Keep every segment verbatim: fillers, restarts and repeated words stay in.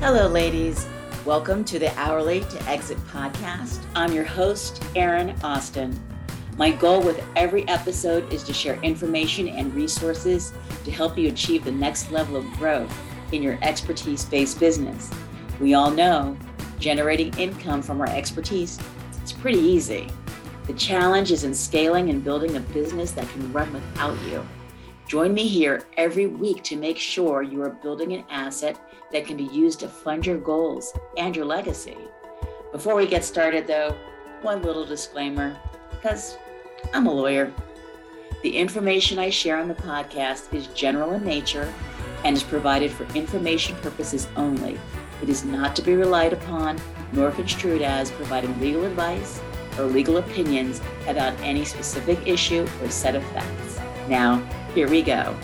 Hello, ladies. Welcome to the Hourly to Exit podcast. I'm your host, Erin Austin. My goal with every episode is to share information and resources to help you achieve the next level of growth in your expertise-based business. We all know generating income from our expertise is pretty easy. The challenge is in scaling and building a business that can run without you. Join me here every week to make sure you are building an asset that can be used to fund your goals and your legacy. Before we get started though, one little disclaimer, because I'm a lawyer. The information I share on the podcast is general in nature and is provided for information purposes only. It is not to be relied upon nor construed as providing legal advice or legal opinions about any specific issue or set of facts. Now, here we go.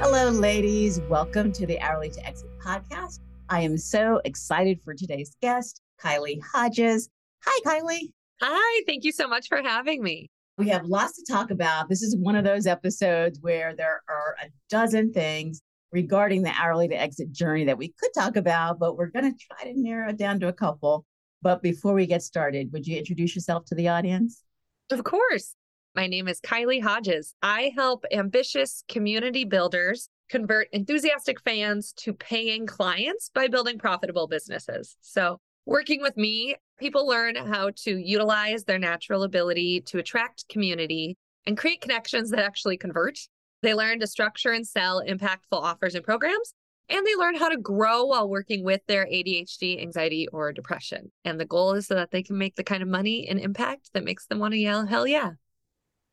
Hello, ladies. Welcome to the Hourly to Exit podcast. I am so excited for today's guest, Kylie Hodges. Hi, Kylie. Hi. Thank you so much for having me. We have lots to talk about. This is one of those episodes where there are a dozen things regarding the Hourly to Exit journey that we could talk about, but we're going to try to narrow it down to a couple. But before we get started, would you introduce yourself to the audience? Of course. My name is Kylie Hodges. I help ambitious community builders convert enthusiastic fans to paying clients by building profitable businesses. So working with me, people learn how to utilize their natural ability to attract community and create connections that actually convert. They learn to structure and sell impactful offers and programs. And they learn how to grow while working with their A D H D, anxiety, or depression. And the goal is so that they can make the kind of money and impact that makes them want to yell, hell yeah.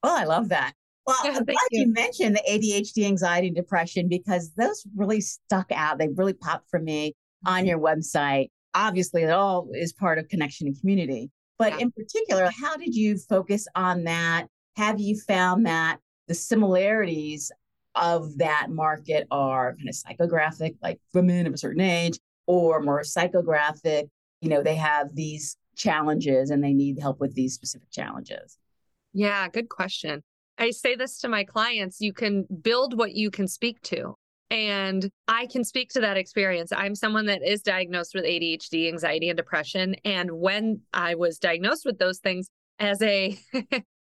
Well, I love that. Well, yeah, I'm glad you. you mentioned the A D H D, anxiety, and depression, because those really stuck out. They really popped for me on your website. Obviously, it all is part of connection and community. But yeah. In particular, how did you focus on that? Have you found that the similarities of that market are kind of psychographic, like women of a certain age, or more psychographic, you know, they have these challenges and they need help with these specific challenges? Yeah, good question. I say this to my clients, you can build what you can speak to. And I can speak to that experience. I'm someone that is diagnosed with A D H D, anxiety, and depression. And when I was diagnosed with those things as a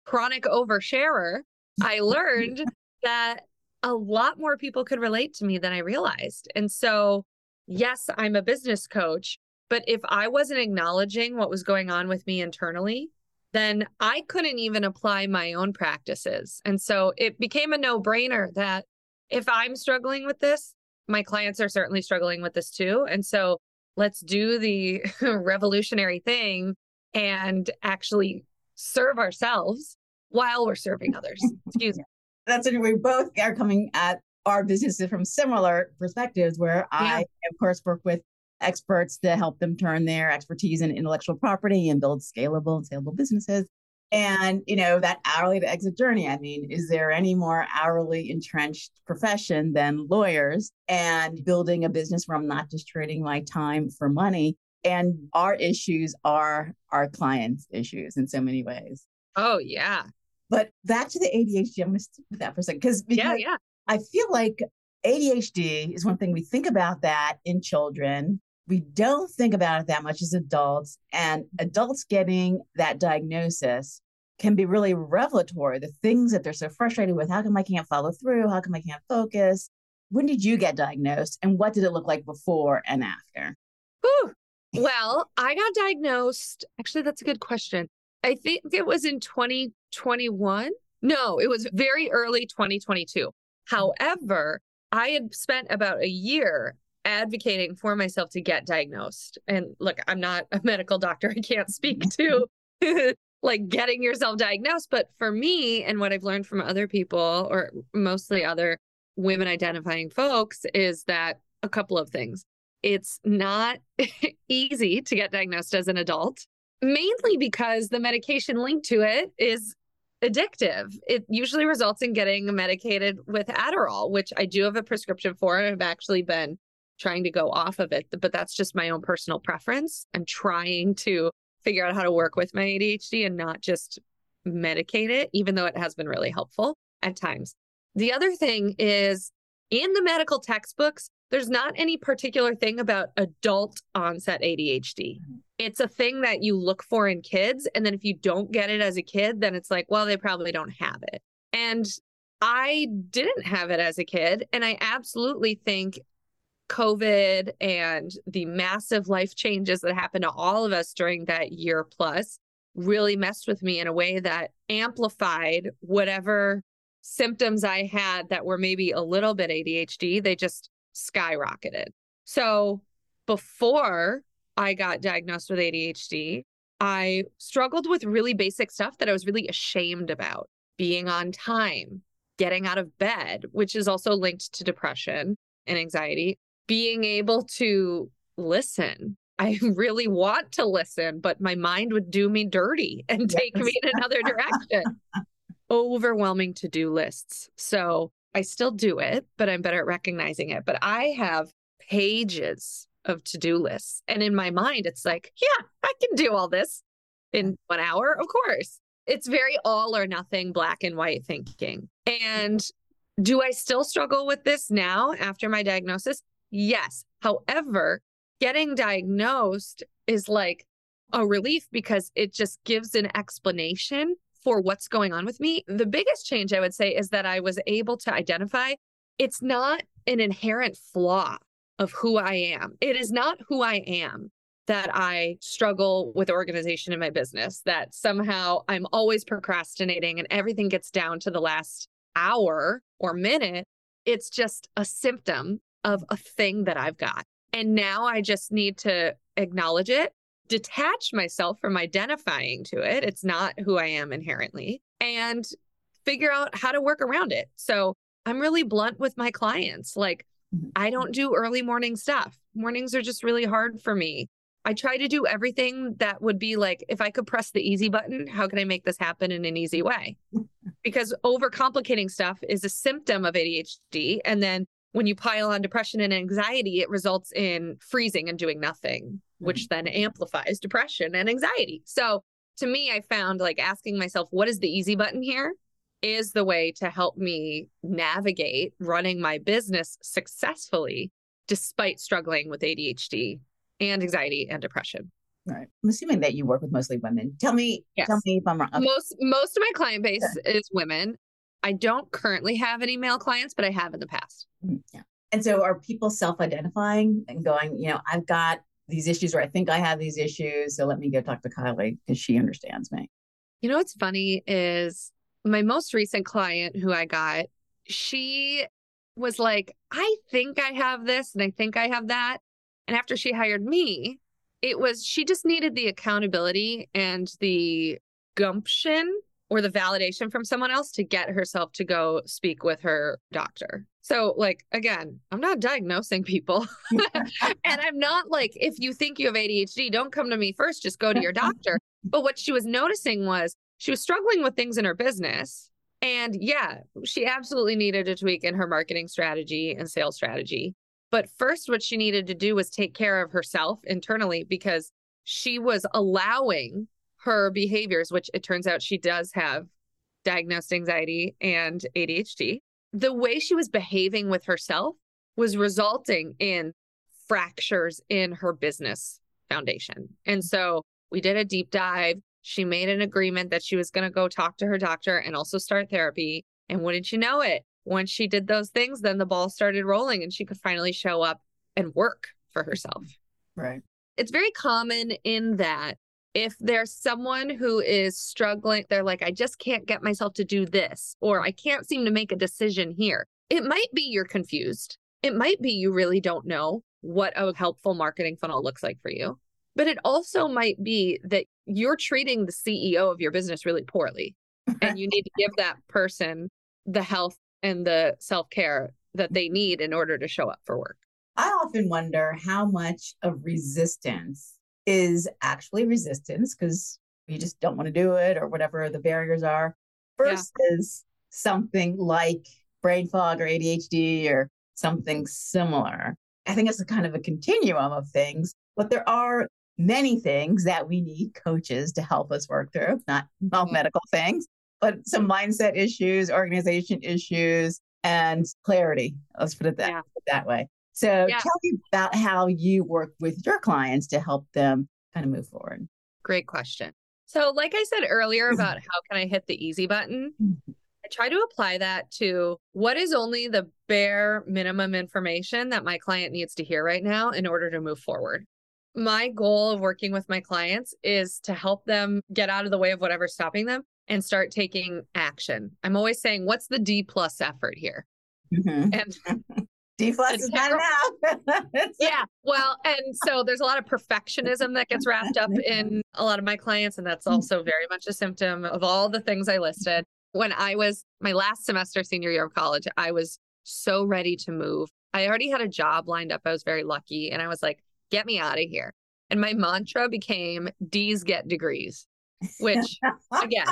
chronic oversharer, I learned that a lot more people could relate to me than I realized. And so, yes, I'm a business coach, but if I wasn't acknowledging what was going on with me internally, then I couldn't even apply my own practices. And so it became a no-brainer that if I'm struggling with this, my clients are certainly struggling with this too. And so let's do the revolutionary thing and actually serve ourselves while we're serving others. Excuse me. That's when we both are coming at our businesses from similar perspectives, where yeah. I, of course, work with experts to help them turn their expertise in intellectual property and build scalable and saleable businesses. And, you know, that hourly to exit journey, I mean, is there any more hourly entrenched profession than lawyers and building a business where I'm not just trading my time for money? And our issues are our clients' issues in so many ways. Oh, yeah. But back to the A D H D, I'm going to stick with that for a second, because yeah, yeah. I feel like A D H D is one thing we think about that in children. We don't think about it that much as adults, and adults getting that diagnosis can be really revelatory. The things that they're so frustrated with, how come I can't follow through? How come I can't focus? When did you get diagnosed, and what did it look like before and after? Whew. Well, I got diagnosed. Actually, that's a good question. I think it was in twenty twenty-one. No, it was very early twenty twenty-two. However, I had spent about a year advocating for myself to get diagnosed. And look, I'm not a medical doctor. I can't speak to like getting yourself diagnosed. But for me, and what I've learned from other people, or mostly other women identifying folks, is that a couple of things. It's not easy to get diagnosed as an adult. Mainly because the medication linked to it is addictive. It usually results in getting medicated with Adderall, which I do have a prescription for, and I've actually been trying to go off of it, but that's just my own personal preference. I'm trying to figure out how to work with my A D H D and not just medicate it, even though it has been really helpful at times. The other thing is in the medical textbooks, there's not any particular thing about adult onset A D H D. It's a thing that you look for in kids. And then if you don't get it as a kid, then it's like, well, they probably don't have it. And I didn't have it as a kid. And I absolutely think COVID and the massive life changes that happened to all of us during that year plus really messed with me in a way that amplified whatever symptoms I had that were maybe a little bit A D H D. They just skyrocketed. So before I got diagnosed with A D H D, I struggled with really basic stuff that I was really ashamed about. Being on time, getting out of bed, which is also linked to depression and anxiety, being able to listen. I really want to listen, but my mind would do me dirty and take yes. me in another direction. Overwhelming to-do lists. So I still do it, but I'm better at recognizing it. But I have pages of to-do lists. And in my mind, it's like, yeah, I can do all this in one hour. Of course. It's very all or nothing, black and white thinking. And do I still struggle with this now after my diagnosis? Yes. However, getting diagnosed is like a relief because it just gives an explanation for what's going on with me. The biggest change I would say is that I was able to identify it's not an inherent flaw of who I am. It is not who I am that I struggle with organization in my business, that somehow I'm always procrastinating and everything gets down to the last hour or minute. It's just a symptom of a thing that I've got. And now I just need to acknowledge it, detach myself from identifying to it. It's not who I am inherently, and figure out how to work around it. So I'm really blunt with my clients. Like, I don't do early morning stuff. Mornings are just really hard for me. I try to do everything that would be like, if I could press the easy button, how can I make this happen in an easy way? Because overcomplicating stuff is a symptom of A D H D. And then when you pile on depression and anxiety, it results in freezing and doing nothing, which then amplifies depression and anxiety. So to me, I found like asking myself, what is the easy button here, is the way to help me navigate running my business successfully despite struggling with A D H D and anxiety and depression. Right. I'm assuming that you work with mostly women. Tell me, yes. tell me if I'm wrong. Okay. Most, most of my client base okay. is women. I don't currently have any male clients, but I have in the past. Yeah. And so are people self-identifying and going, you know, I've got these issues, or I think I have these issues, so let me go talk to Kylie because she understands me. You know, what's funny is my most recent client who I got, she was like, I think I have this and I think I have that. And after she hired me, it was, she just needed the accountability and the gumption or the validation from someone else to get herself to go speak with her doctor. So like, again, I'm not diagnosing people. And I'm not like, if you think you have A D H D, don't come to me first, just go to your doctor. But what she was noticing was, she was struggling with things in her business. And yeah, she absolutely needed a tweak in her marketing strategy and sales strategy. But first, what she needed to do was take care of herself internally, because she was allowing her behaviors, which it turns out she does have diagnosed anxiety and A D H D. The way she was behaving with herself was resulting in fractures in her business foundation. And so we did a deep dive. She made an agreement that she was going to go talk to her doctor and also start therapy. And wouldn't you know it, once she did those things, then the ball started rolling and she could finally show up and work for herself. Right. It's very common in that if there's someone who is struggling, they're like, I just can't get myself to do this, or I can't seem to make a decision here. It might be you're confused. It might be you really don't know what a helpful marketing funnel looks like for you. But it also might be that you're treating the C E O of your business really poorly, and you need to give that person the health and the self-care that they need in order to show up for work. I often wonder how much of resistance is actually resistance because you just don't want to do it or whatever the barriers are, versus yeah. something like brain fog or A D H D or something similar. I think it's a kind of a continuum of things, but there are many things that we need coaches to help us work through, not all medical things, but some mindset issues, organization issues, and clarity. Let's put it that, yeah. that way. So yeah. tell me about how you work with your clients to help them kind of move forward. Great question. So like I said earlier about how can I hit the easy button, I try to apply that to what is only the bare minimum information that my client needs to hear right now in order to move forward. My goal of working with my clients is to help them get out of the way of whatever's stopping them and start taking action. I'm always saying, what's the D plus effort here? Mm-hmm. And D plus is not enough. Yeah. Well, and so there's a lot of perfectionism that gets wrapped up in a lot of my clients. And that's also very much a symptom of all the things I listed. When I was my last semester, senior year of college, I was so ready to move. I already had a job lined up. I was very lucky. And I was like, get me out of here. And my mantra became D's get degrees, which again,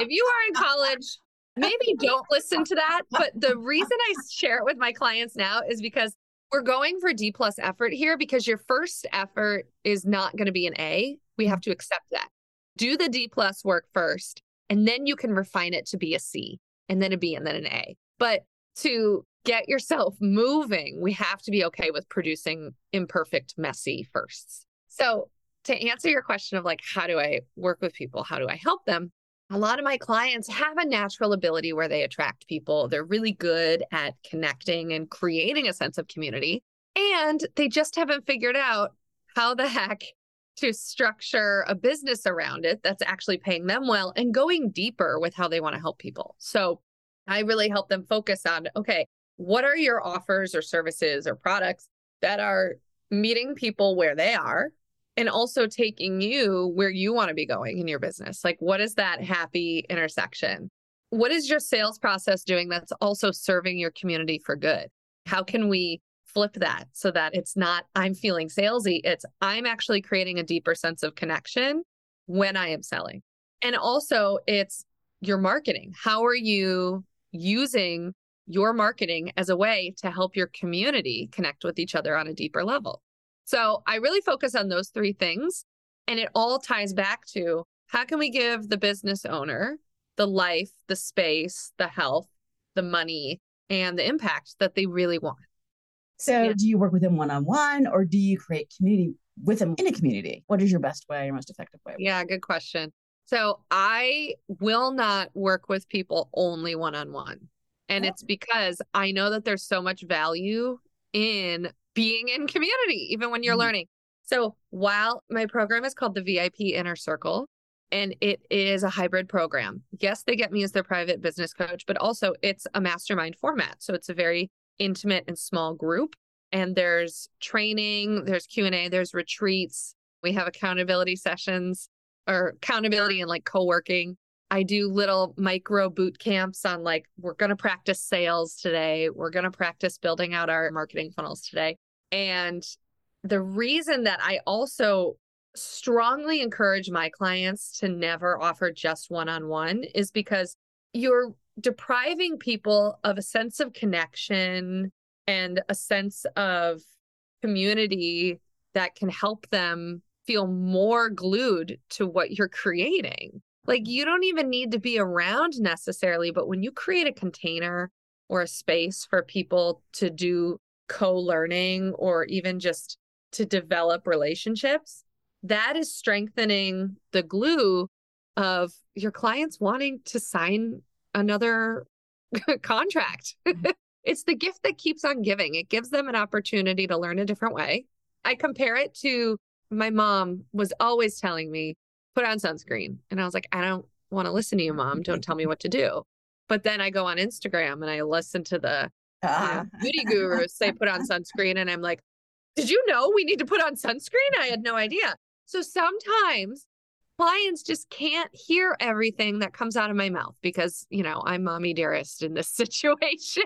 if you are in college, maybe don't listen to that. But the reason I share it with my clients now is because we're going for D plus effort here because your first effort is not going to be an A. We have to accept that. Do the D plus work first, and then you can refine it to be a C and then a B and then an A. But to get yourself moving, we have to be okay with producing imperfect, messy firsts. So to answer your question of like, how do I work with people? How do I help them? A lot of my clients have a natural ability where they attract people. They're really good at connecting and creating a sense of community. And they just haven't figured out how the heck to structure a business around it that's actually paying them well and going deeper with how they want to help people. So I really help them focus on, okay, what are your offers or services or products that are meeting people where they are? And also taking you where you want to be going in your business. Like, what is that happy intersection? What is your sales process doing that's also serving your community for good? How can we flip that so that it's not, I'm feeling salesy, it's I'm actually creating a deeper sense of connection when I am selling. And also it's your marketing. How are you using your marketing as a way to help your community connect with each other on a deeper level? So I really focus on those three things, and it all ties back to how can we give the business owner the life, the space, the health, the money, and the impact that they really want. So yeah. Do you work with them one-on-one, or do you create community with them in a community? What is your best way, your most effective way? Yeah, good question. So I will not work with people only one-on-one. And oh. It's because I know that there's so much value in being in community, even when you're mm-hmm. learning. So while my program is called the V I P Inner Circle, and it is a hybrid program, yes, they get me as their private business coach, but also it's a mastermind format. So it's a very intimate and small group. And there's training, there's Q and A, there's retreats. We have accountability sessions or accountability and like co-working. I do little micro boot camps on like, we're going to practice sales today. We're going to practice building out our marketing funnels today. And the reason that I also strongly encourage my clients to never offer just one-on-one is because you're depriving people of a sense of connection and a sense of community that can help them feel more glued to what you're creating. Like, you don't even need to be around necessarily, but when you create a container or a space for people to do co-learning or even just to develop relationships, that is strengthening the glue of your clients wanting to sign another contract. Mm-hmm. It's the gift that keeps on giving. It gives them an opportunity to learn a different way. I compare it to my mom was always telling me, put on sunscreen. And I was like, I don't want to listen to you, Mom. Don't tell me what to do. But then I go on Instagram and I listen to the Uh, beauty gurus say put on sunscreen. And I'm like, did you know we need to put on sunscreen? I had no idea. So sometimes clients just can't hear everything that comes out of my mouth because, you know, I'm mommy dearest in this situation.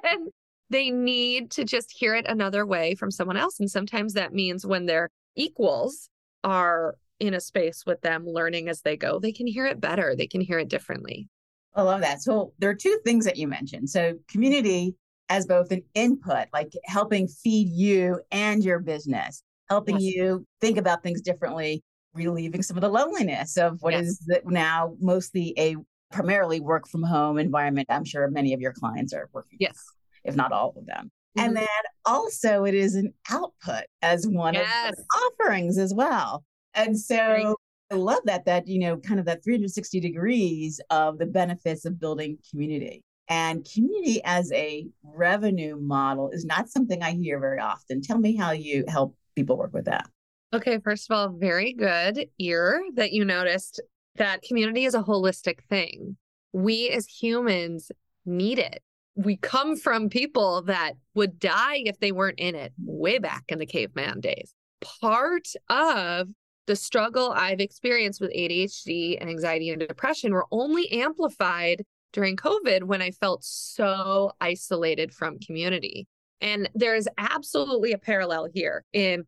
They need to just hear it another way from someone else. And sometimes that means when their equals are in a space with them learning as they go, they can hear it better. They can hear it differently. I love that. So there are two things that you mentioned. So community as both an input, like helping feed you and your business, helping yes. you think about things differently, relieving some of the loneliness of what yes. is now mostly a primarily work from home environment. I'm sure many of your clients are working. Yes. if not all of them. Mm-hmm. And then also it is an output as one yes. of the offerings as well. And so Great. I love that, that, you know, kind of that three hundred sixty degrees of the benefits of building community. And community as a revenue model is not something I hear very often. Tell me how you help people work with that. Okay, first of all, very good ear that you noticed that community is a holistic thing. We as humans need it. We come from people that would die if they weren't in it way back in the caveman days. Part of the struggle I've experienced with A D H D and anxiety and depression were only amplified during COVID when I felt so isolated from community. And there is absolutely a parallel here in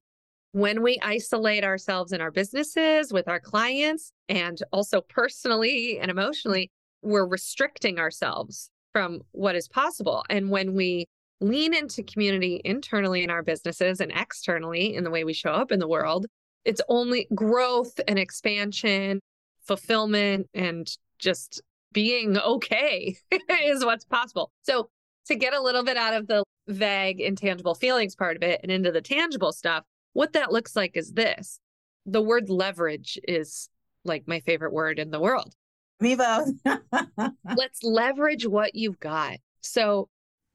when we isolate ourselves in our businesses, with our clients, and also personally and emotionally, we're restricting ourselves from what is possible. And when we lean into community internally in our businesses and externally in the way we show up in the world, it's only growth and expansion, fulfillment, and just being okay is what's possible. So to get a little bit out of the vague, intangible feelings part of it and into the tangible stuff, what that looks like is this. The word leverage is like my favorite word in the world. Me both. Let's leverage what you've got. So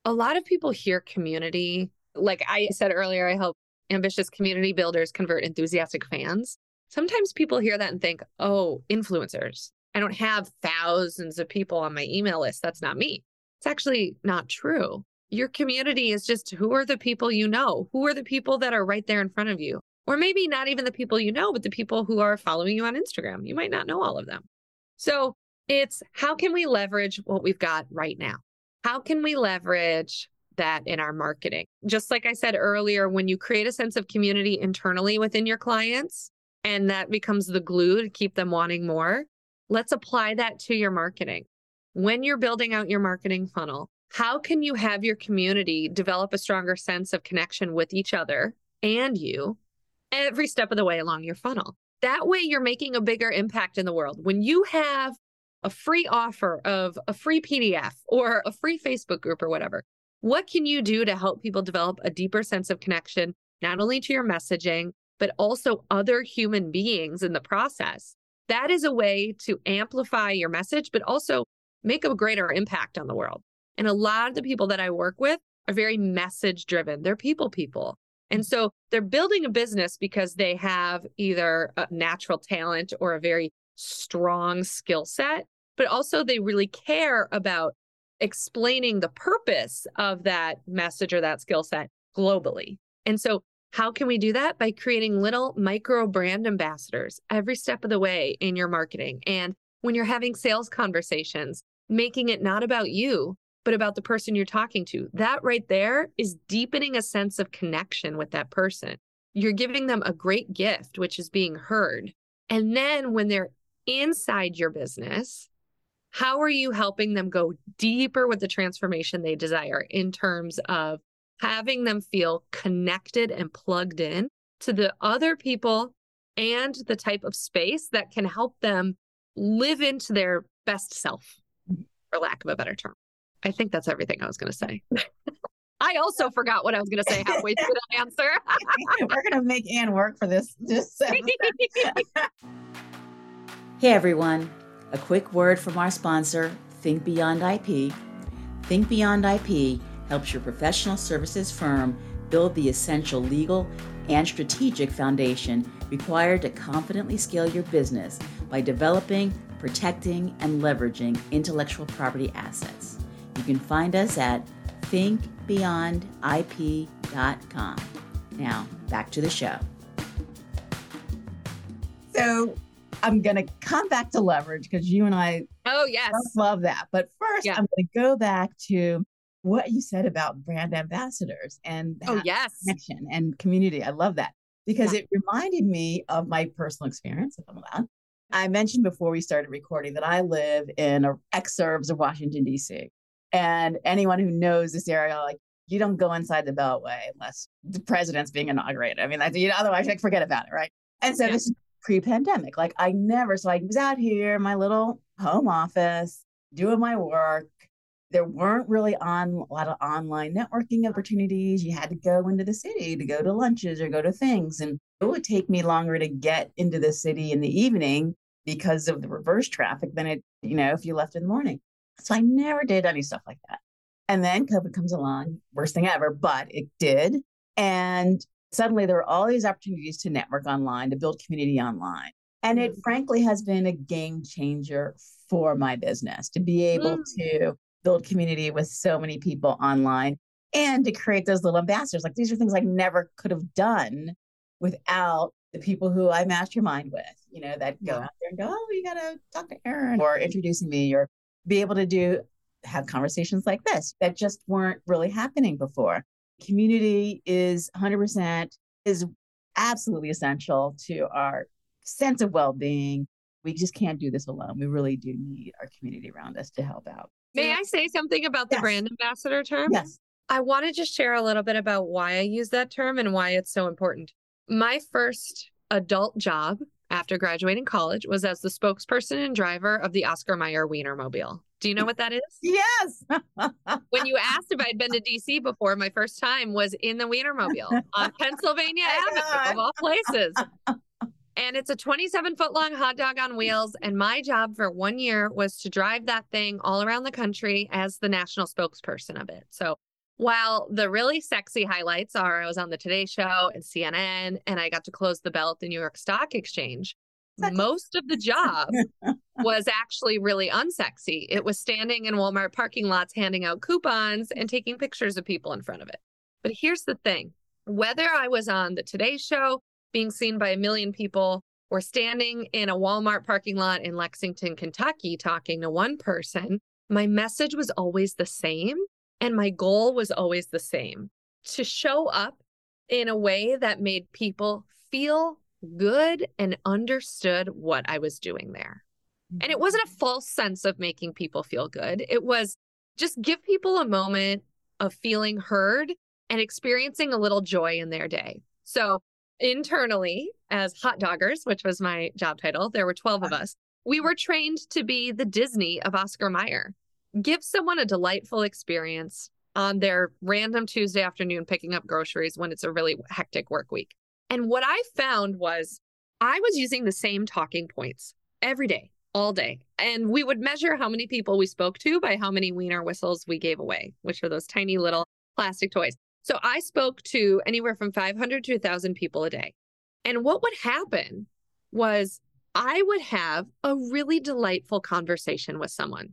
a lot of people hear community. Like I said earlier, I help ambitious community builders convert enthusiastic fans. Sometimes people hear that and think, oh, influencers. I don't have thousands of people on my email list. That's not me. It's actually not true. Your community is just who are the people you know? Who are the people that are right there in front of you? Or maybe not even the people you know, but the people who are following you on Instagram. You might not know all of them. So it's how can we leverage what we've got right now? How can we leverage that in our marketing? Just like I said earlier, when you create a sense of community internally within your clients, and that becomes the glue to keep them wanting more, let's apply that to your marketing. When you're building out your marketing funnel, how can you have your community develop a stronger sense of connection with each other and you every step of the way along your funnel? That way you're making a bigger impact in the world. When you have a free offer of a free P D F or a free Facebook group or whatever, what can you do to help people develop a deeper sense of connection, not only to your messaging, but also other human beings in the process? That is a way to amplify your message, but also make a greater impact on the world. And a lot of the people that I work with are very message driven. They're people people. And so they're building a business because they have either a natural talent or a very strong skill set, but also they really care about explaining the purpose of that message or that skill set globally. And so how can we do that? By creating little micro brand ambassadors every step of the way in your marketing. And when you're having sales conversations, making it not about you, but about the person you're talking to. That right there is deepening a sense of connection with that person. You're giving them a great gift, which is being heard. And then when they're inside your business, how are you helping them go deeper with the transformation they desire in terms of having them feel connected and plugged in to the other people and the type of space that can help them live into their best self, for lack of a better term. I think that's everything I was going to say. I also forgot what I was going to say halfway through the answer. We're going to make Anne work for this. Just Hey, everyone. A quick word from our sponsor, Think Beyond I P. Think Beyond I P helps your professional services firm build the essential legal and strategic foundation required to confidently scale your business by developing, protecting, and leveraging intellectual property assets. You can find us at think beyond I P dot com. Now, back to the show. So I'm going to come back to leverage because you and I oh, yes. love that. But first, yeah. I'm going to go back to what you said about brand ambassadors and oh, yes. connection and community. I love that because yeah. it reminded me of my personal experience, if I'm allowed. I mentioned before we started recording that I live in a exurbs of Washington, D C And anyone who knows this area, like, you don't go inside the Beltway unless the president's being inaugurated. I mean, that's, you know, otherwise, like, forget about it, right? And so yeah. this is pre-pandemic. Like, I never, so I was out here, my little home office, doing my work, There weren't really on a lot of online networking opportunities. You had to go into the city to go to lunches or go to things. And it would take me longer to get into the city in the evening because of the reverse traffic than it, you know, if you left in the morning. So I never did any stuff like that. And then COVID comes along, worst thing ever, but it did. And suddenly there were all these opportunities to network online, to build community online. And it frankly has been a game changer for my business to be able to build community with so many people online and to create those little ambassadors. Like these are things I never could have done without the people who I mastermind with, you know, that go out there and go, oh, you got to talk to Erin or introducing me or be able to do, have conversations like this that just weren't really happening before. Community is one hundred percent is absolutely essential to our sense of well-being. We just can't do this alone. We really do need our community around us to help out. May I say something about the yes. brand ambassador term? Yes. I want to just share a little bit about why I use that term and why it's so important. My first adult job after graduating college was as the spokesperson and driver of the Oscar Mayer Wienermobile. Do you know what that is? Yes. When you asked if I'd been to D C before, my first time was in the Wienermobile on Pennsylvania Avenue of all places. And it's a twenty-seven foot long hot dog on wheels. And my job for one year was to drive that thing all around the country as the national spokesperson of it. So while the really sexy highlights are I was on the Today Show and C N N, and I got to close the bell at the New York Stock Exchange, most of the job was actually really unsexy. It was standing in Walmart parking lots, handing out coupons and taking pictures of people in front of it. But here's the thing, whether I was on the Today Show, being seen by a million people, or standing in a Walmart parking lot in Lexington, Kentucky, talking to one person, my message was always the same. And my goal was always the same, to show up in a way that made people feel good and understood what I was doing there. And it wasn't a false sense of making people feel good. It was just give people a moment of feeling heard and experiencing a little joy in their day. So internally, as hot doggers, which was my job title, there were twelve of us. We were trained to be the Disney of Oscar Mayer. Give someone a delightful experience on their random Tuesday afternoon picking up groceries when it's a really hectic work week. And what I found was I was using the same talking points every day, all day. And we would measure how many people we spoke to by how many wiener whistles we gave away, which are those tiny little plastic toys. So I spoke to anywhere from five hundred to one thousand people a day. And what would happen was I would have a really delightful conversation with someone.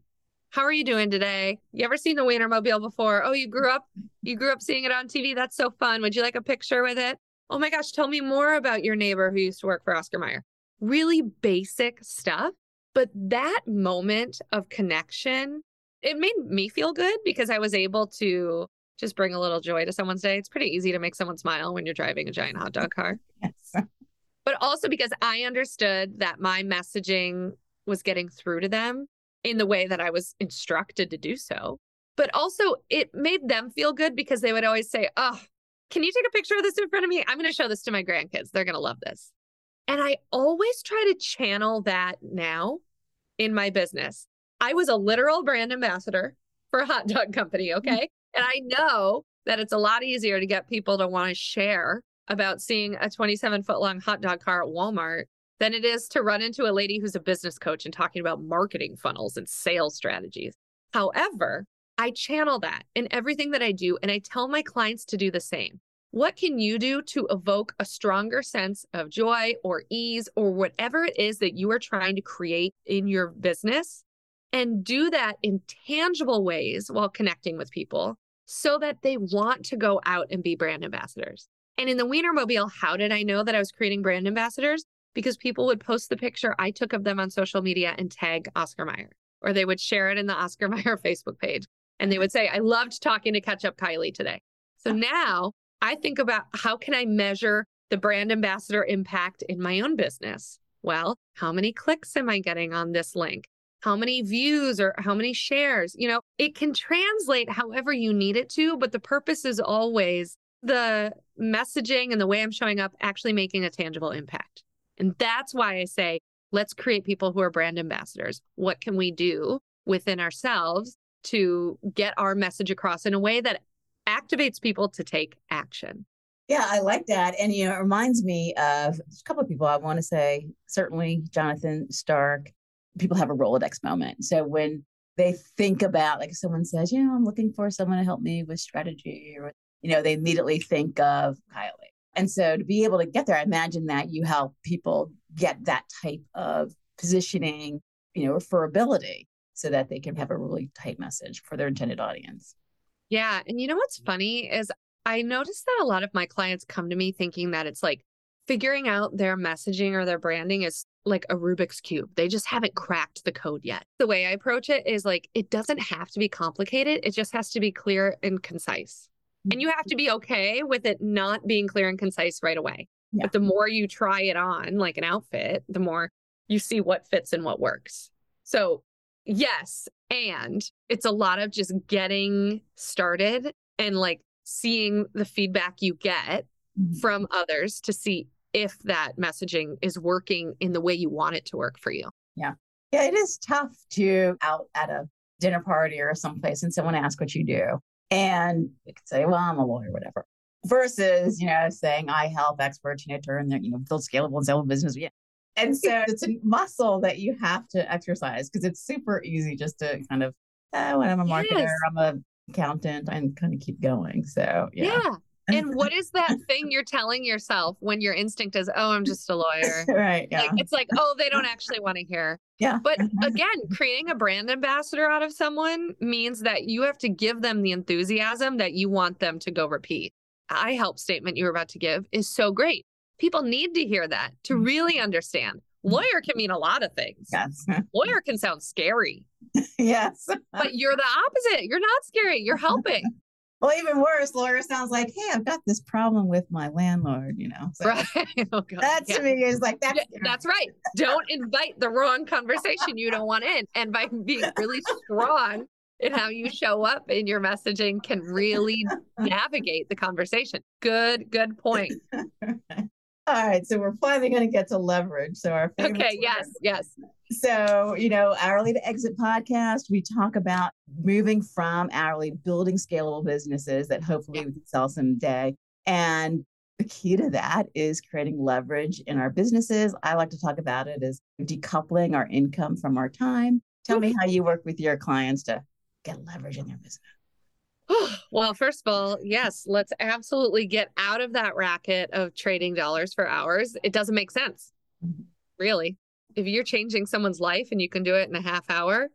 How are you doing today? You ever seen the Wienermobile before? Oh, you grew up, you grew up seeing it on T V. That's so fun. Would you like a picture with it? Oh my gosh, tell me more about your neighbor who used to work for Oscar Mayer. Really basic stuff. But that moment of connection, it made me feel good because I was able to just bring a little joy to someone's day. It's pretty easy to make someone smile when you're driving a giant hot dog car. Yes. But also because I understood that my messaging was getting through to them in the way that I was instructed to do so. But also it made them feel good because they would always say, oh, can you take a picture of this in front of me? I'm going to show this to my grandkids. They're going to love this. And I always try to channel that now in my business. I was a literal brand ambassador for a hot dog company, okay? And I know that it's a lot easier to get people to want to share about seeing a twenty-seven foot long hot dog car at Walmart than it is to run into a lady who's a business coach and talking about marketing funnels and sales strategies. However, I channel that in everything that I do, and I tell my clients to do the same. What can you do to evoke a stronger sense of joy or ease or whatever it is that you are trying to create in your business? And do that in tangible ways while connecting with people so that they want to go out and be brand ambassadors. And in the Wienermobile, how did I know that I was creating brand ambassadors? Because people would post the picture I took of them on social media and tag Oscar Mayer, or they would share it in the Oscar Mayer Facebook page. And they would say, I loved talking to Catch Up Kylie today. So now I think about how can I measure the brand ambassador impact in my own business? Well, how many clicks am I getting on this link? How many views or how many shares? You know, it can translate however you need it to, but the purpose is always the messaging and the way I'm showing up actually making a tangible impact. And that's why I say, let's create people who are brand ambassadors. What can we do within ourselves to get our message across in a way that activates people to take action. Yeah, I like that. And you know, it reminds me of a couple of people I want to say, certainly Jonathan Stark. People have a Rolodex moment. So when they think about, like, someone says, you know, I'm looking for someone to help me with strategy, or, you know, they immediately think of Kylie. And so to be able to get there, I imagine that you help people get that type of positioning, you know, referability, so that they can have a really tight message for their intended audience. Yeah. And you know, what's funny is I noticed that a lot of my clients come to me thinking that it's like figuring out their messaging or their branding is like a Rubik's cube. They just haven't cracked the code yet. The way I approach it is like, it doesn't have to be complicated. It just has to be clear and concise. And you have to be okay with it not being clear and concise right away. Yeah. But the more you try it on, like an outfit, the more you see what fits and what works. So yes, and it's a lot of just getting started and like seeing the feedback you get mm-hmm. from others to see if that messaging is working in the way you want it to work for you. Yeah. Yeah, it is tough to out at a dinner party or someplace and someone asks what you do. And you could say, well, I'm a lawyer, whatever. Versus, you know, saying I help experts, you know, turn their, you know, build scalable and sellable business. Yeah. And so it's a muscle that you have to exercise because it's super easy just to kind of, oh, I'm a marketer, yes. I'm an accountant, and kind of keep going. So yeah. yeah. And what is that thing you're telling yourself when your instinct is, oh, I'm just a lawyer? Right. Yeah. Like, it's like, oh, they don't actually want to hear. Yeah. But again, creating a brand ambassador out of someone means that you have to give them the enthusiasm that you want them to go repeat. I help statement you were about to give is so great. People need to hear that to really understand. Lawyer can mean a lot of things. Yes. Lawyer can sound scary. Yes. But you're the opposite. You're not scary. You're helping. Well, even worse, lawyer sounds like, hey, I've got this problem with my landlord, you know. So right. Oh, God. That to yeah. me is like, that's, yeah, that's right. Don't invite the wrong conversation you don't want in. And by being really strong in how you show up in your messaging can really navigate the conversation. Good, good point. All right. So we're finally going to get to leverage. So our favorite Okay. Leverage. Yes. Yes. So, you know, Hourly to Exit podcast, we talk about moving from hourly, building scalable businesses that hopefully yeah. we can sell someday. And the key to that is creating leverage in our businesses. I like to talk about it as decoupling our income from our time. Tell me how you work with your clients to get leverage in their business. Well, first of all, yes, let's absolutely get out of that racket of trading dollars for hours. It doesn't make sense, really. If you're changing someone's life and you can do it in a half hour,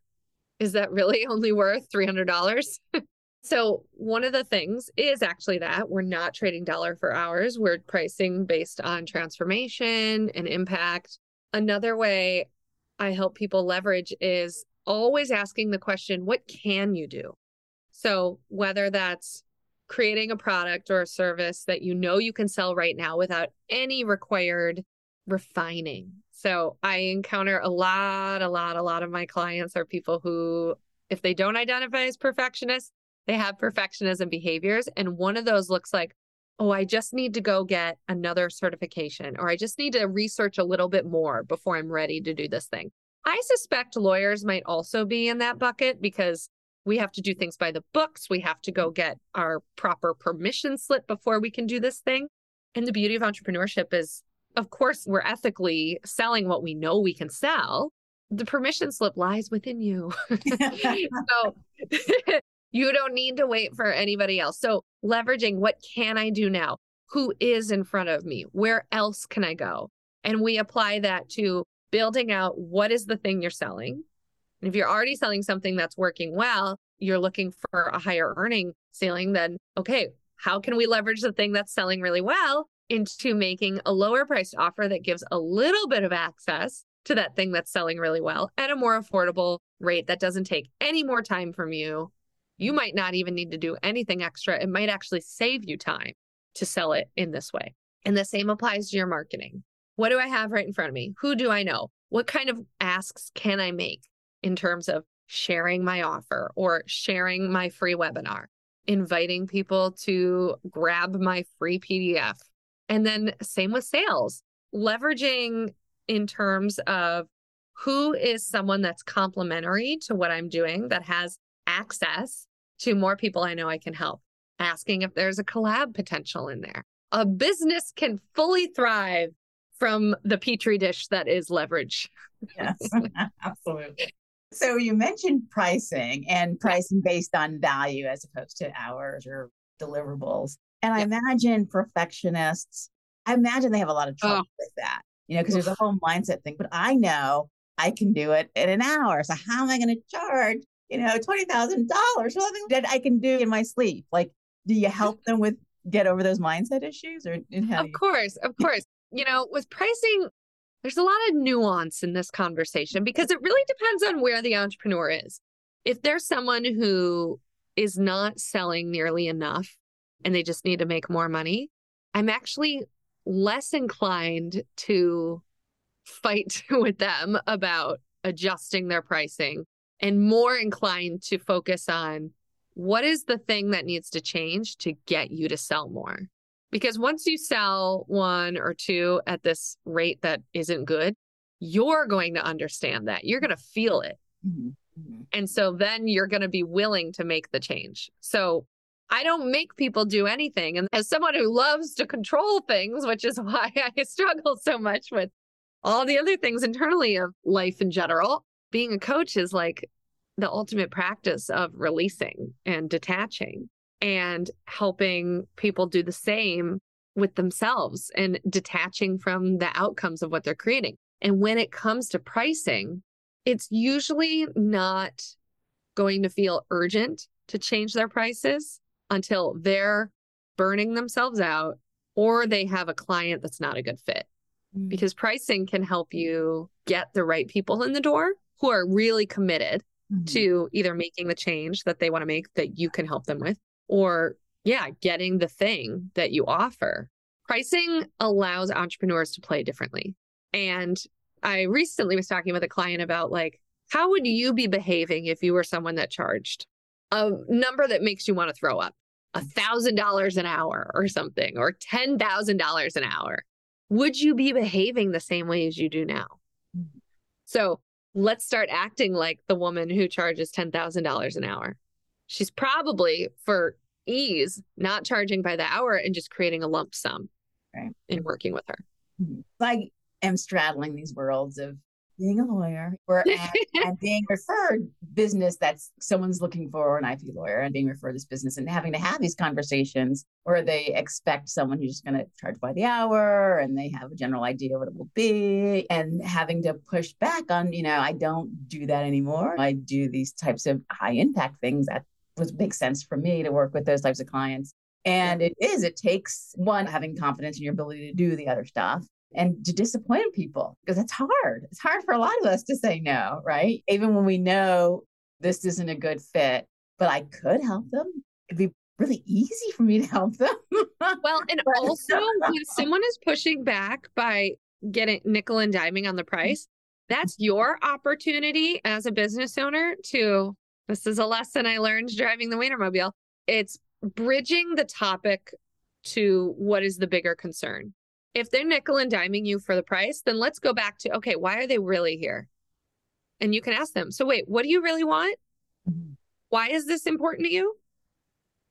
is that really only worth three hundred dollars? So one of the things is actually that we're not trading dollar for hours. We're pricing based on transformation and impact. Another way I help people leverage is always asking the question, what can you do? So whether that's creating a product or a service that you know you can sell right now without any required refining. So I encounter a lot, a lot, a lot of my clients are people who, if they don't identify as perfectionists, they have perfectionism behaviors. And one of those looks like, oh, I just need to go get another certification, or I just need to research a little bit more before I'm ready to do this thing. I suspect lawyers might also be in that bucket because we have to do things by the books. We have to go get our proper permission slip before we can do this thing. And the beauty of entrepreneurship is, of course, we're ethically selling what we know we can sell. The permission slip lies within you. So you don't need to wait for anybody else. So leveraging, what can I do now? Who is in front of me? Where else can I go? And we apply that to building out what is the thing you're selling. And if you're already selling something that's working well, you're looking for a higher earning ceiling, then okay, how can we leverage the thing that's selling really well into making a lower priced offer that gives a little bit of access to that thing that's selling really well at a more affordable rate that doesn't take any more time from you. You might not even need to do anything extra. It might actually save you time to sell it in this way. And the same applies to your marketing. What do I have right in front of me? Who do I know? What kind of asks can I make in terms of sharing my offer or sharing my free webinar, inviting people to grab my free P D F? And then same with sales, leveraging in terms of who is someone that's complementary to what I'm doing, that has access to more people I know I can help, asking if there's a collab potential in there. A business can fully thrive from the Petri dish that is leverage. Yes, absolutely. So you mentioned pricing and pricing based on value as opposed to hours or deliverables. And I yep. imagine perfectionists, I imagine they have a lot of trouble oh. with that, you know, because there's a whole mindset thing. But I know I can do it in an hour. So how am I going to charge, you know, twenty thousand dollars for something that I can do in my sleep? Like, do you help them with get over those mindset issues? Or how Of course, of course. You know, with pricing, there's a lot of nuance in this conversation because it really depends on where the entrepreneur is. If there's someone who is not selling nearly enough and they just need to make more money, I'm actually less inclined to fight with them about adjusting their pricing and more inclined to focus on what is the thing that needs to change to get you to sell more. Because once you sell one or two at this rate that isn't good, you're going to understand that. You're going to feel it. Mm-hmm. Mm-hmm. And so then you're going to be willing to make the change. So I don't make people do anything. And as someone who loves to control things, which is why I struggle so much with all the other things internally of life in general, being a coach is like the ultimate practice of releasing and detaching, and helping people do the same with themselves and detaching from the outcomes of what they're creating. And when it comes to pricing, it's usually not going to feel urgent to change their prices until they're burning themselves out or they have a client that's not a good fit. Mm-hmm. Because pricing can help you get the right people in the door who are really committed mm-hmm. to either making the change that they want to make that you can help them with, or yeah, getting the thing that you offer. Pricing allows entrepreneurs to play differently. And I recently was talking with a client about like, how would you be behaving if you were someone that charged a number that makes you want to throw up, one thousand dollars an hour or something, or ten thousand dollars an hour? Would you be behaving the same way as you do now? Mm-hmm. So let's start acting like the woman who charges ten thousand dollars an hour. She's probably, for ease, not charging by the hour and just creating a lump sum right. and working with her. I am straddling these worlds of being a lawyer or, and, and being referred business that's someone's looking for an I P lawyer and being referred this business and having to have these conversations where they expect someone who's just going to charge by the hour and they have a general idea what it will be and having to push back on, you know, I don't do that anymore. I do these types of high impact things that was makes sense for me to work with those types of clients. And it is, it takes one, having confidence in your ability to do the other stuff and to disappoint people, because that's hard. It's hard for a lot of us to say no, right? Even when we know this isn't a good fit, but I could help them. It'd be really easy for me to help them. Well, and also when someone is pushing back by getting nickel and diming on the price, that's your opportunity as a business owner to... This is a lesson I learned driving the Wienermobile. It's bridging the topic to what is the bigger concern. If they're nickel and diming you for the price, then let's go back to, okay, why are they really here? And you can ask them, so wait, what do you really want? Why is this important to you?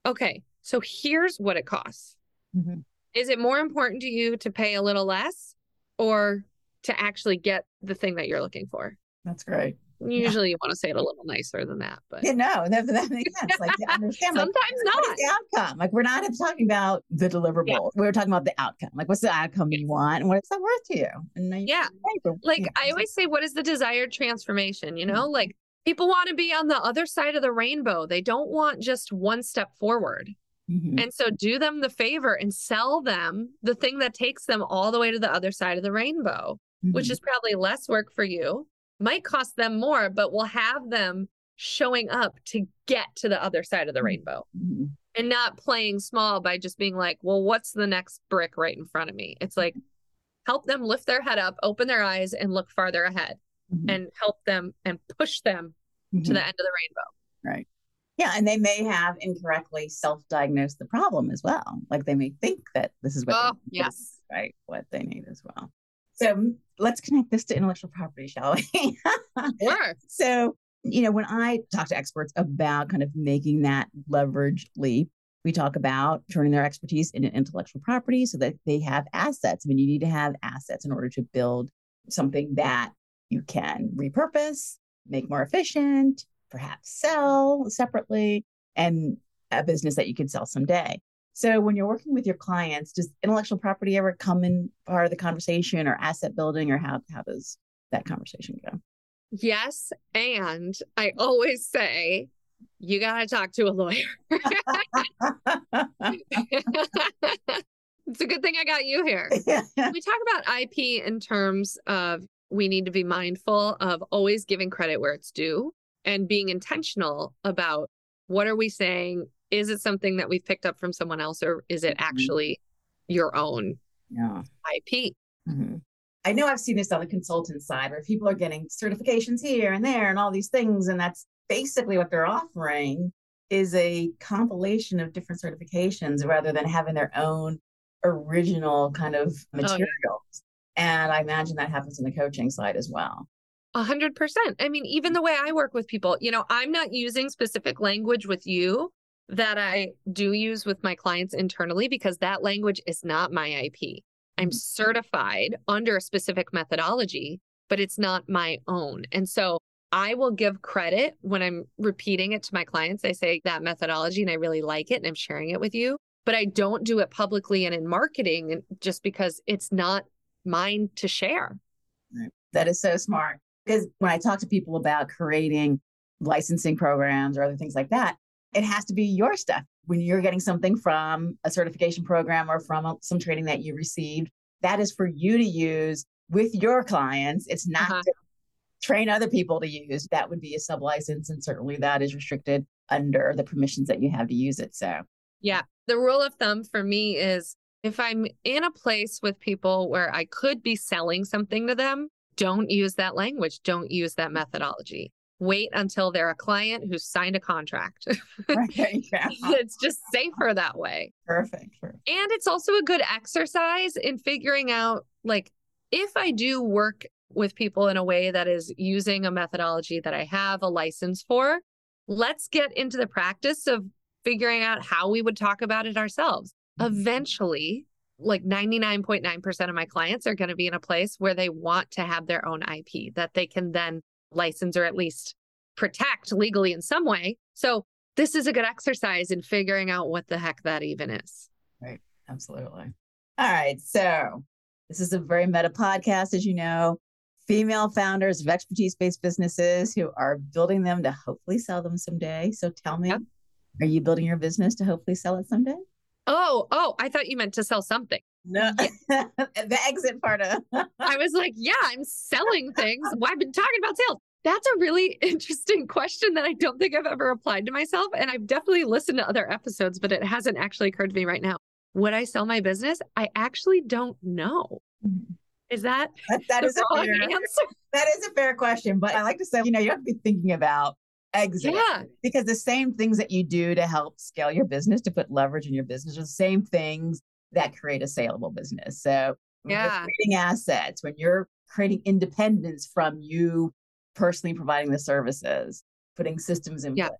Okay, so here's what it costs. Mm-hmm. Is it more important to you to pay a little less or to actually get the thing that you're looking for? That's great. Usually yeah. you want to say it a little nicer than that, but yeah, no, that, that makes sense. Like, to understand, sometimes like, not the outcome. Like, we're not talking about the deliverable. Yeah. We were talking about the outcome. Like, what's the outcome yeah. you want, and what's that worth to you? And you yeah, for, like you know, I always say, what is the desired transformation? You know, mm-hmm. like people want to be on the other side of the rainbow. They don't want just one step forward. Mm-hmm. And so, do them the favor and sell them the thing that takes them all the way to the other side of the rainbow, mm-hmm. which is probably less work for you. Might cost them more, but we'll have them showing up to get to the other side of the rainbow mm-hmm. and not playing small by just being like, well, what's the next brick right in front of me? It's like, help them lift their head up, open their eyes and look farther ahead mm-hmm. and help them and push them mm-hmm. to the end of the rainbow. Right. Yeah. And they may have incorrectly self-diagnosed the problem as well. Like they may think that this is what, oh, they need, yes. right, what they need as well. So let's connect this to intellectual property, shall we? Sure. So you know, when I talk to experts about kind of making that leverage leap, we talk about turning their expertise into intellectual property so that they have assets. I mean, you need to have assets in order to build something that you can repurpose, make more efficient, perhaps sell separately, and a business that you could sell someday. So when you're working with your clients, does intellectual property ever come in part of the conversation, or asset building, or how, how does that conversation go? Yes. And I always say, you got to talk to a lawyer. It's a good thing I got you here. Yeah. We talk about I P in terms of we need to be mindful of always giving credit where it's due and being intentional about what are we saying? Is it something that we've picked up from someone else, or is it actually your own yeah. I P? Mm-hmm. I know I've seen this on the consultant side where people are getting certifications here and there and all these things. And that's basically what they're offering is a compilation of different certifications rather than having their own original kind of materials. Oh, yeah. And I imagine that happens on the coaching side as well. A hundred percent. I mean, even the way I work with people, you know, I'm not using specific language with you that I do use with my clients internally because that language is not my I P. I'm certified under a specific methodology, but it's not my own. And so I will give credit when I'm repeating it to my clients. I say that methodology and I really like it and I'm sharing it with you, but I don't do it publicly and in marketing just because it's not mine to share. That is so smart. Because when I talk to people about creating licensing programs or other things like that, it has to be your stuff. When you're getting something from a certification program or from a, some training that you received, that is for you to use with your clients. It's not uh-huh. to train other people to use. That would be a sub-license. And certainly that is restricted under the permissions that you have to use it. So yeah, the rule of thumb for me is if I'm in a place with people where I could be selling something to them, don't use that language. Don't use that methodology. Wait until they're a client who signed a contract. Right, yeah. It's just safer that way. Perfect, perfect. And it's also a good exercise in figuring out, like, if I do work with people in a way that is using a methodology that I have a license for, let's get into the practice of figuring out how we would talk about it ourselves. Eventually, like ninety-nine point nine percent of my clients are going to be in a place where they want to have their own I P that they can then license or at least protect legally in some way. So this is a good exercise in figuring out what the heck that even is. Right. Absolutely. All right. So this is a very meta podcast, as you know, female founders of expertise-based businesses who are building them to hopefully sell them someday. So tell me, yep. Are you building your business to hopefully sell it someday? Oh, oh, I thought you meant to sell something. No, yeah. The exit part of I was like, yeah, I'm selling things. Well, I've been talking about sales. That's a really interesting question that I don't think I've ever applied to myself. And I've definitely listened to other episodes, but it hasn't actually occurred to me right now. Would I sell my business? I actually don't know. Is that that, that is a fair answer? That is a fair question. But I like to say, you know, you have to be thinking about exit. Yeah. Because the same things that you do to help scale your business, to put leverage in your business, are the same things that create a saleable business. So when yeah. you're creating assets, when you're creating independence from you personally providing the services, putting systems in yeah. place,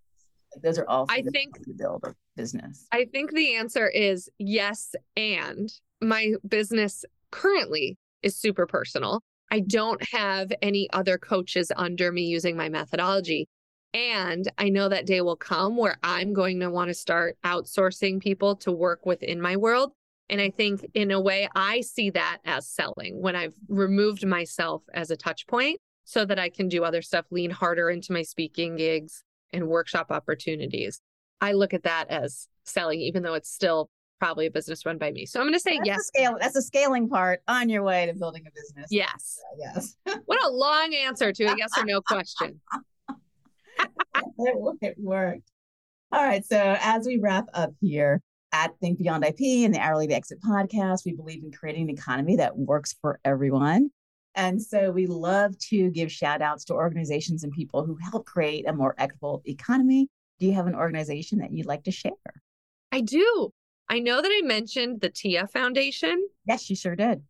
like those are all I think to build a business. I think the answer is yes. And my business currently is super personal. I don't have any other coaches under me using my methodology. And I know that day will come where I'm going to want to start outsourcing people to work within my world. And I think in a way, I see that as selling when I've removed myself as a touch point so that I can do other stuff, lean harder into my speaking gigs and workshop opportunities. I look at that as selling, even though it's still probably a business run by me. So I'm going to say that's yes. A scale, that's a scaling part on your way to building a business. Yes. Yeah, yes. What a long answer to a yes or no question. It worked. All right. So as we wrap up here, at Think Beyond I P and the Hourly to Exit podcast, we believe in creating an economy that works for everyone. And so we love to give shout outs to organizations and people who help create a more equitable economy. Do you have an organization that you'd like to share? I do. I know that I mentioned the T I A Foundation. Yes, you sure did.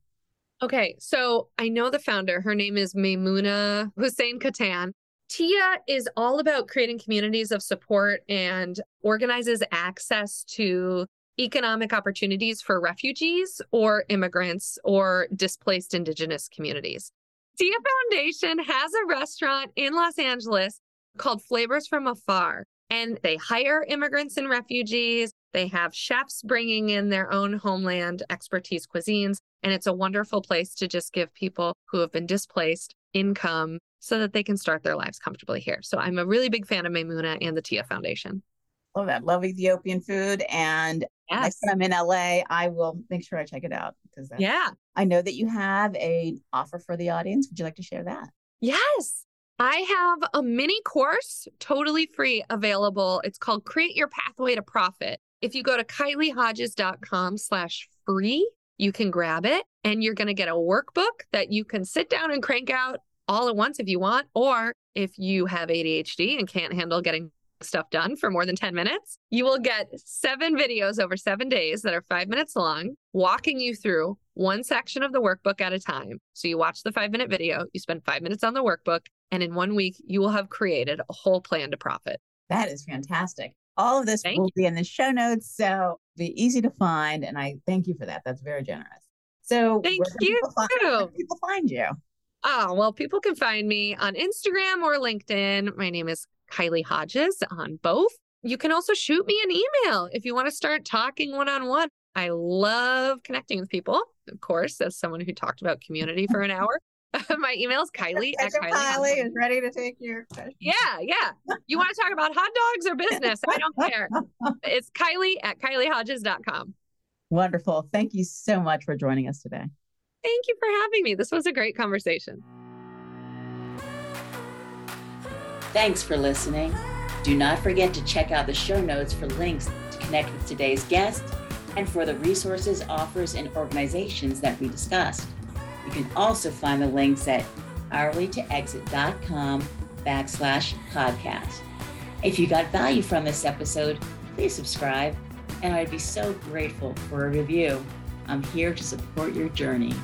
Okay. So I know the founder. Her name is Maymuna Hussein-Katan. T I A is all about creating communities of support and organizes access to economic opportunities for refugees or immigrants or displaced Indigenous communities. T I A Foundation has a restaurant in Los Angeles called Flavors from Afar, and they hire immigrants and refugees. They have chefs bringing in their own homeland expertise cuisines, and it's a wonderful place to just give people who have been displaced income so that they can start their lives comfortably here. So I'm a really big fan of Maymuna and the T I A Foundation. Love that. Love Ethiopian food. And yes. Next time I'm in L A, I will make sure I check it out. Because yeah. I know that you have an offer for the audience. Would you like to share that? Yes. I have a mini course, totally free, available. It's called Create Your Pathway to Profit. If you go to kyliehodges.com slash free, you can grab it, and you're going to get a workbook that you can sit down and crank out all at once if you want. Or if you have A D H D and can't handle getting stuff done for more than ten minutes, you will get seven videos over seven days that are five minutes long, walking you through one section of the workbook at a time. So you watch the five minute video, you spend five minutes on the workbook, and in one week, you will have created a whole plan to profit. That is fantastic. All of this thank will you. Be in the show notes, so be easy to find. And I thank you for that. That's very generous. So thank you. People find, where can people find you? Oh, well, people can find me on Instagram or LinkedIn. My name is Kylie Hodges on both. You can also shoot me an email if you want to start talking one-on-one. I love connecting with people, of course, as someone who talked about community for an hour. My email is Kylie at Kylie. Kylie is ready to take your question. Yeah, yeah. You want to talk about hot dogs or business? I don't care. It's Kylie at kylie hodges dot com. Wonderful. Thank you so much for joining us today. Thank you for having me. This was a great conversation. Thanks for listening. Do not forget to check out the show notes for links to connect with today's guest and for the resources, offers, and organizations that we discussed. You can also find the links at hourlytoexit.com backslash podcast. If you got value from this episode, please subscribe, and I'd be so grateful for a review. I'm here to support your journey.